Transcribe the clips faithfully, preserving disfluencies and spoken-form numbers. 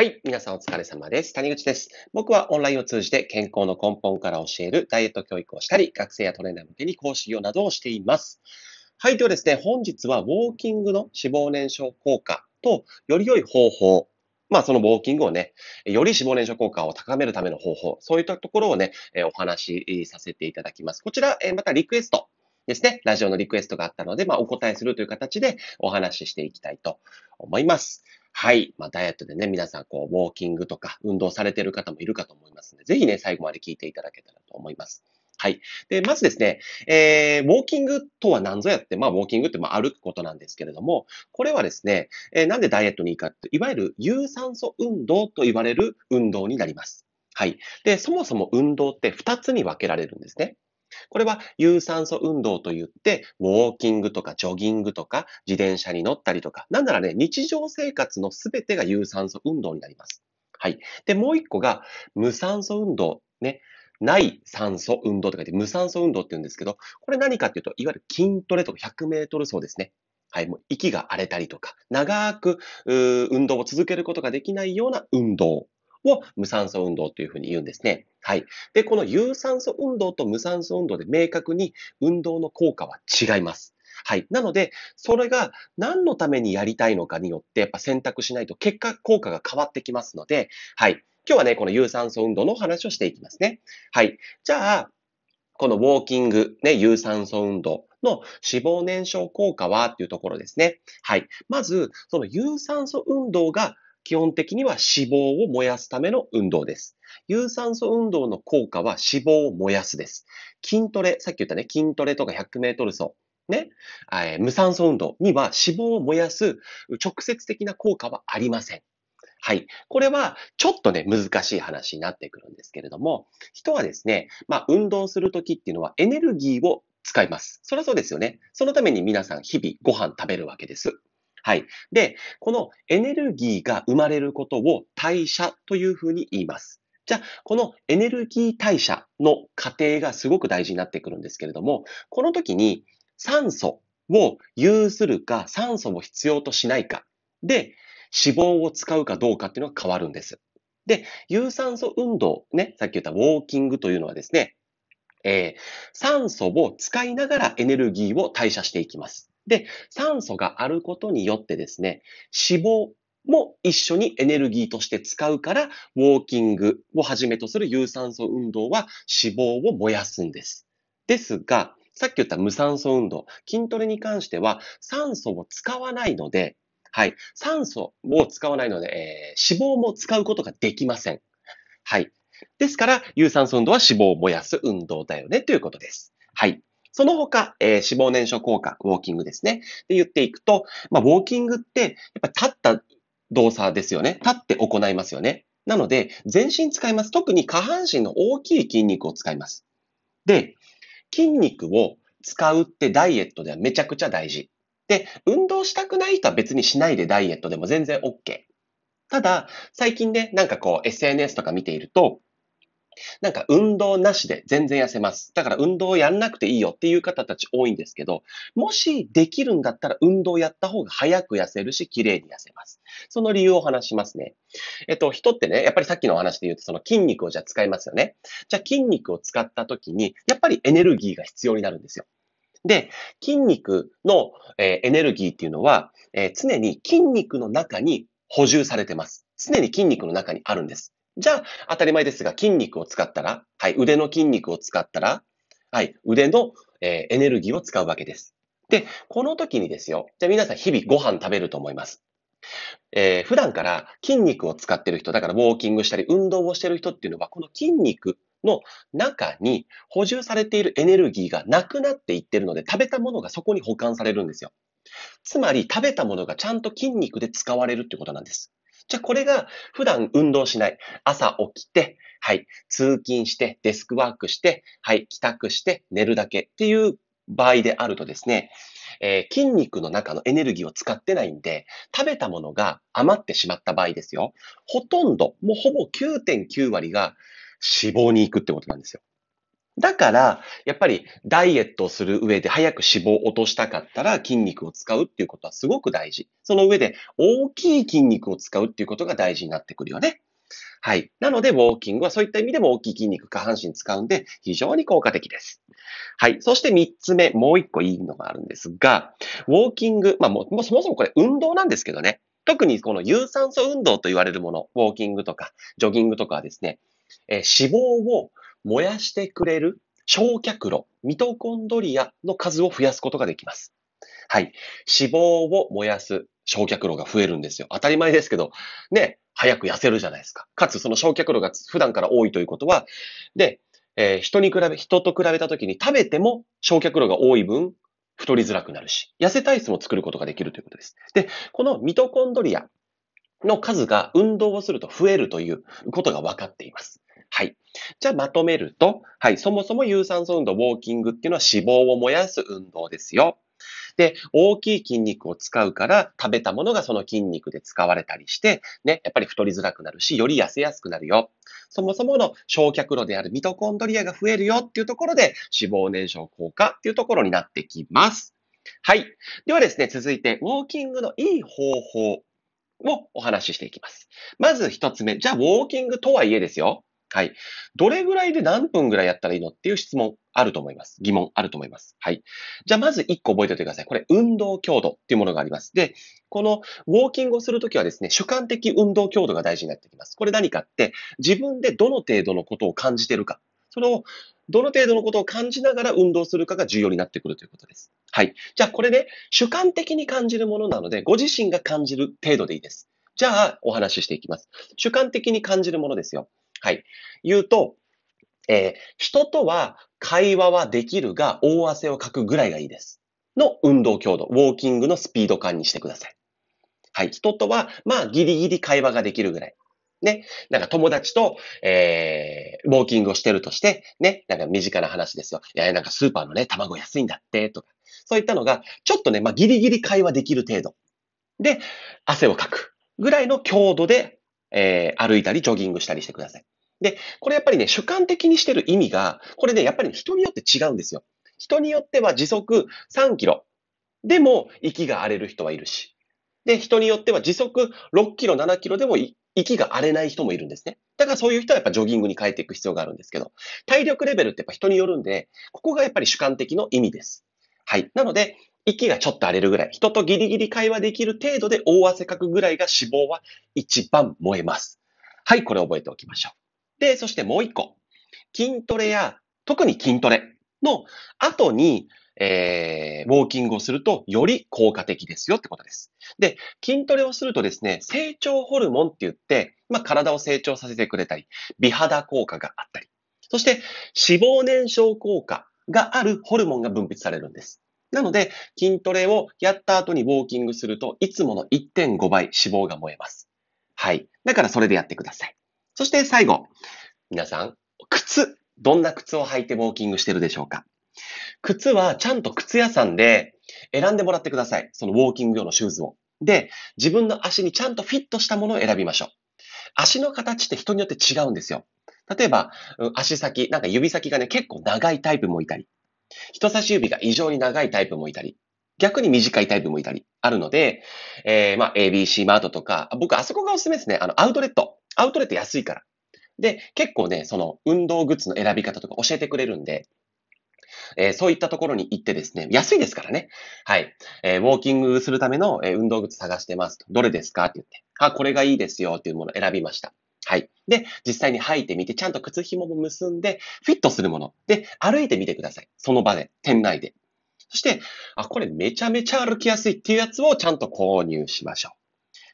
はい。皆さんお疲れ様です。谷口です。僕はオンラインを通じて健康の根本から教えるダイエット教育をしたり、学生やトレーナー向けに講師業などをしています。はい。ではですね、本日はウォーキングの脂肪燃焼効果とより良い方法。まあそのウォーキングをね、より脂肪燃焼効果を高めるための方法。そういったところをね、お話しさせていただきます。こちら、またリクエスト。ですね、ラジオのリクエストがあったので、まあ、お答えするという形でお話ししていきたいと思います。はい。まあ、ダイエットでね、皆さん、こう、ウォーキングとか運動されている方もいるかと思いますので、ぜひね、最後まで聞いていただけたらと思います。はい。で、まずですね、えー、ウォーキングとは何ぞやって、まあ、ウォーキングって、まあ、歩くことなんですけれども、これはですね、えー、なんでダイエットにいいかって、いわゆる有酸素運動と言われる運動になります。はい。で、そもそも運動ってふたつに分けられるんですね。これは有酸素運動といって、ウォーキングとかジョギングとか自転車に乗ったりとか、なんならね、日常生活のすべてが有酸素運動になります。はい。で、もう一個が無酸素運動、ね、ない酸素運動とか言って無酸素運動って言うんですけど、これ何かっていうと、いわゆる筋トレとかひゃくメートル走ですね。はい。もう息が荒れたりとか、長く運動を続けることができないような運動。を無酸素運動というふうに言うんですね。はい。で、この有酸素運動と無酸素運動で明確に運動の効果は違います。はい。なので、それが何のためにやりたいのかによって、やっぱ選択しないと結果効果が変わってきますので、はい。今日はね、この有酸素運動の話をしていきますね。はい。じゃあ、このウォーキング、ね、有酸素運動の脂肪燃焼効果はっていうところですね。はい。まず、その有酸素運動が基本的には脂肪を燃やすための運動です。有酸素運動の効果は脂肪を燃やすです。筋トレ、さっき言ったね、筋トレとかひゃくメートル走、ね、えー、無酸素運動には脂肪を燃やす直接的な効果はありません。はい。これはちょっとね、難しい話になってくるんですけれども、人はですね、まあ運動するときっていうのはエネルギーを使います。そりゃそうですよね。そのために皆さん日々ご飯食べるわけです。はい。で、このエネルギーが生まれることを代謝というふうに言います。じゃあ、このエネルギー代謝の過程がすごく大事になってくるんですけれども、この時に酸素を有するか、酸素を必要としないかで、脂肪を使うかどうかっていうのが変わるんです。で、有酸素運動ね、さっき言ったウォーキングというのはですね、えー、酸素を使いながらエネルギーを代謝していきます。で、酸素があることによってですね、脂肪も一緒にエネルギーとして使うから、ウォーキングをはじめとする有酸素運動は脂肪を燃やすんです。ですが、さっき言った無酸素運動、筋トレに関しては酸素を使わないので、はい、酸素を使わないので、えー、脂肪も使うことができません。はい。ですから、有酸素運動は脂肪を燃やす運動だよねということです。はい。その他、えー、脂肪燃焼効果、ウォーキングですね。で言っていくと、まあ、ウォーキングって、やっぱ立った動作ですよね。立って行いますよね。なので、全身使います。特に下半身の大きい筋肉を使います。で、筋肉を使うってダイエットではめちゃくちゃ大事。で、運動したくない人は別にしないでダイエットでも全然 OK。ただ、最近ね、なんかこう エスエヌエス とか見ていると、なんか運動なしで全然痩せます。だから運動をやんなくていいよっていう方たち多いんですけど、もしできるんだったら運動をやった方が早く痩せるし、綺麗に痩せます。その理由をお話しますね。えっと、人ってね、やっぱりさっきのお話で言うと、その筋肉をじゃあ使いますよね。じゃあ筋肉を使った時に、やっぱりエネルギーが必要になるんですよ。で、筋肉の、えー、エネルギーっていうのは、えー、常に筋肉の中に補充されてます。常に筋肉の中にあるんです。じゃあ、当たり前ですが、筋肉を使ったら、はい、腕の筋肉を使ったら、はい、腕の、えー、エネルギーを使うわけです。で、この時にですよ、じゃあ皆さん日々ご飯食べると思います。えー、普段から筋肉を使ってる人、だからウォーキングしたり運動をしてる人っていうのは、この筋肉の中に補充されているエネルギーがなくなっていってるので、食べたものがそこに保管されるんですよ。つまり、食べたものがちゃんと筋肉で使われるってことなんです。じゃあこれが普段運動しない。朝起きて、はい、通勤して、デスクワークして、はい、帰宅して、寝るだけっていう場合であるとですね、えー、筋肉の中のエネルギーを使ってないんで、食べたものが余ってしまった場合ですよ。ほとんど、もうほぼ きゅうてんきゅう 割が脂肪に行くってことなんですよ。だから、やっぱりダイエットをする上で早く脂肪を落としたかったら筋肉を使うっていうことはすごく大事。その上で大きい筋肉を使うっていうことが大事になってくるよね。はい。なので、ウォーキングはそういった意味でも大きい筋肉、下半身使うんで非常に効果的です。はい。そして三つ目、もう一個いいのがあるんですが、ウォーキング、まあもう、もうそもそもこれ運動なんですけどね。特にこの有酸素運動と言われるもの、ウォーキングとかジョギングとかはですね、えー、脂肪を燃やしてくれる焼却炉、ミトコンドリアの数を増やすことができます。はい。脂肪を燃やす焼却炉が増えるんですよ。当たり前ですけど、ね、早く痩せるじゃないですか。かつその焼却炉が普段から多いということは、で、えー、人に比べ、人と比べたときに食べても焼却炉が多い分、太りづらくなるし、痩せ体質も作ることができるということです。で、このミトコンドリアの数が運動をすると増えるということが分かっています。はい。じゃあまとめると、はい、そもそも有酸素運動、ウォーキングっていうのは脂肪を燃やす運動ですよ。で、大きい筋肉を使うから食べたものがその筋肉で使われたりして、ね、やっぱり太りづらくなるし、より痩せやすくなるよ。そもそもの焼却炉であるミトコンドリアが増えるよっていうところで、脂肪燃焼効果っていうところになってきます。はい。ではですね、続いて、ウォーキングのいい方法をお話ししていきます。まず一つ目、じゃあウォーキングとはいえですよ。はい。どれぐらいで何分ぐらいやったらいいのっていう質問あると思います。疑問あると思います。はい。じゃあまず一個覚えておいてください。これ、運動強度っていうものがあります。で、このウォーキングをするときはですね、主観的運動強度が大事になってきます。これ何かって、自分でどの程度のことを感じているか。それを、どの程度のことを感じながら運動するかが重要になってくるということです。はい。じゃあこれね、主観的に感じるものなので、ご自身が感じる程度でいいです。じゃあ、お話ししていきます。主観的に感じるものですよ。はい。言うと、えー、人とは会話はできるが、大汗をかくぐらいがいいです。の運動強度、ウォーキングのスピード感にしてください。はい。人とは、まあ、ギリギリ会話ができるぐらい。ね。なんか友達と、えー、ウォーキングをしてるとして、ね。なんか身近な話ですよ。いや、なんかスーパーのね、卵安いんだって、とか。そういったのが、ちょっとね、まあ、ギリギリ会話できる程度。で、汗をかくぐらいの強度で、えー、歩いたり、ジョギングしたりしてください。で、これやっぱりね、主観的にしてる意味が、これね、やっぱり人によって違うんですよ。人によっては時速さんキロ。でも、息が荒れる人はいるし。で、人によっては時速ろっキロ、ななキロでも息が荒れない人もいるんですね。だからそういう人はやっぱジョギングに変えていく必要があるんですけど、体力レベルってやっぱ人によるんで、ここがやっぱり主観的の意味です。はい。なので、息がちょっと荒れるぐらい、人とギリギリ会話できる程度で大汗かくぐらいが脂肪は一番燃えます。はい、これ覚えておきましょう。で、そしてもう一個。筋トレや、特に筋トレの後に、えー、ウォーキングをするとより効果的ですよってことです。で、筋トレをするとですね、成長ホルモンって言って、まあ、体を成長させてくれたり、美肌効果があったり、そして脂肪燃焼効果があるホルモンが分泌されるんです。なので、筋トレをやった後にウォーキングすると、いつもの いってんご 倍脂肪が燃えます。はい。だからそれでやってください。そして最後。皆さん、靴。どんな靴を履いてウォーキングしてるでしょうか？靴はちゃんと靴屋さんで選んでもらってください。そのウォーキング用のシューズを。で、自分の足にちゃんとフィットしたものを選びましょう。足の形って人によって違うんですよ。例えば、足先、なんか指先がね、結構長いタイプもいたり。人差し指が異常に長いタイプもいたり、逆に短いタイプもいたり、あるので、えー、まあ、エービーシー マートとか、僕、あそこがおすすめですね。あの、アウトレット。アウトレット安いから。で、結構ね、その、運動グッズの選び方とか教えてくれるんで、えー、そういったところに行ってですね、安いですからね。はい。えー、ウォーキングするための、えー、運動グッズ探してます。どれですかって言って。あ、これがいいですよっていうものを選びました。はい。で、実際に履いてみて、ちゃんと靴紐も結んで、フィットするもの。で、歩いてみてください。その場で、店内で。そして、あ、これめちゃめちゃ歩きやすいっていうやつをちゃんと購入しましょう。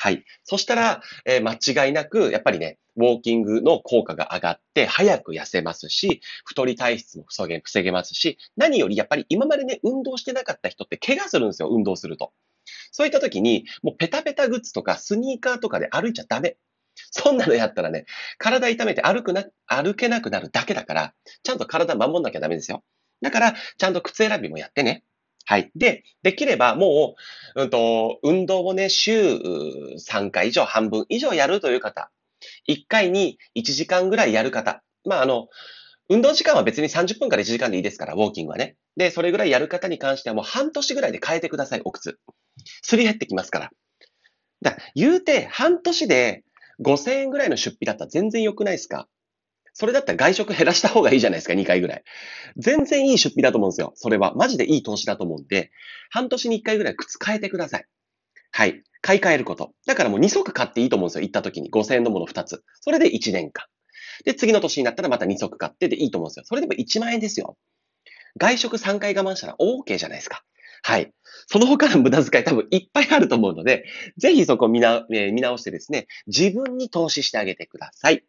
はい。そしたら、えー、間違いなく、やっぱりね、ウォーキングの効果が上がって、早く痩せますし、太り体質も防げ、防げますし、何よりやっぱり今までね、運動してなかった人って怪我するんですよ、運動すると。そういった時に、もうペタペタグッズとかスニーカーとかで歩いちゃダメ。そんなのやったらね、体痛めて歩くな、歩けなくなるだけだから、ちゃんと体守んなきゃダメですよ。だから、ちゃんと靴選びもやってね。はい。で、できればもう、うんと、運動をね、週さんかい以上、半分以上やるという方、いっかいにいちじかんぐらいやる方、まあ、あの、運動時間は別にさんじゅっぷんからいちじかんでいいですから、ウォーキングはね。で、それぐらいやる方に関してはもう半年ぐらいで変えてください、お靴。すり減ってきますから。だから言うて、半年でごせんえんぐらいの出費だったら全然良くないですか？それだったら外食減らした方がいいじゃないですか、にかいぐらい。全然いい出費だと思うんですよ。それは。マジでいい投資だと思うんで、半年にいっかいぐらい靴変えてください。はい。買い替えること。だからもうに足買っていいと思うんですよ。行った時に。ごせんえんのものふたつ。それでいちねんかん。で、次の年になったらまたに足買ってでいいと思うんですよ。それでもいちまんえんですよ。外食さんかい我慢したら OK じゃないですか。はい。その他の無駄遣い多分いっぱいあると思うので、ぜひそこを見な、えー、見直してですね、自分に投資してあげてください。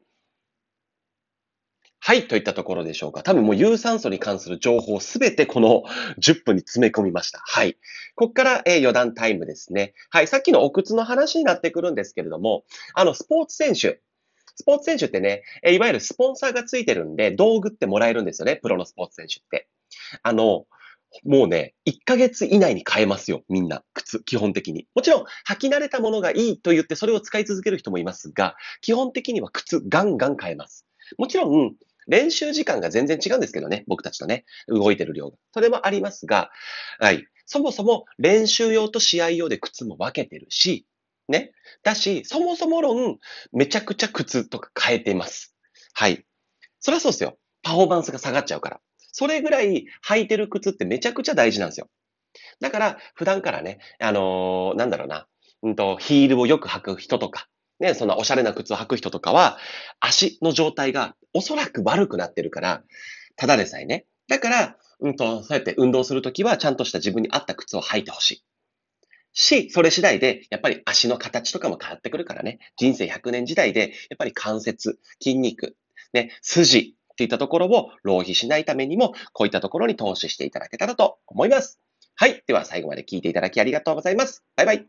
はい。といったところでしょうか。多分もう有酸素に関する情報すべてこのじゅっぷんに詰め込みました。はい。ここから、えー、余談タイムですね。はい。さっきのお靴の話になってくるんですけれども、あの、スポーツ選手。スポーツ選手ってね、えー、いわゆるスポンサーがついてるんで、道具ってもらえるんですよね。プロのスポーツ選手って。あの、もうね、いっかげつ以内に買えますよ。みんな。靴。基本的に。もちろん、履き慣れたものがいいと言って、それを使い続ける人もいますが、基本的には靴、ガンガン買えます。もちろん、練習時間が全然違うんですけどね。僕たちとね、動いてる量が。それもありますが、はい。そもそも練習用と試合用で靴も分けてるし、ね。だし、そもそも論、めちゃくちゃ靴とか変えてます。はい。そりゃそうですよ。パフォーマンスが下がっちゃうから。それぐらい履いてる靴ってめちゃくちゃ大事なんですよ。だから、普段からね、あのー、なんだろうな、うんと、ヒールをよく履く人とか、ね、そんなおしゃれな靴を履く人とかは、足の状態がおそらく悪くなってるから、ただでさえね。だから、うんと、そうやって運動するときは、ちゃんとした自分に合った靴を履いてほしい。し、それ次第で、やっぱり足の形とかも変わってくるからね。人生ひゃくねん時代で、やっぱり関節、筋肉、ね、筋っていったところを浪費しないためにも、こういったところに投資していただけたらと思います。はい。では最後まで聞いていただきありがとうございます。バイバイ。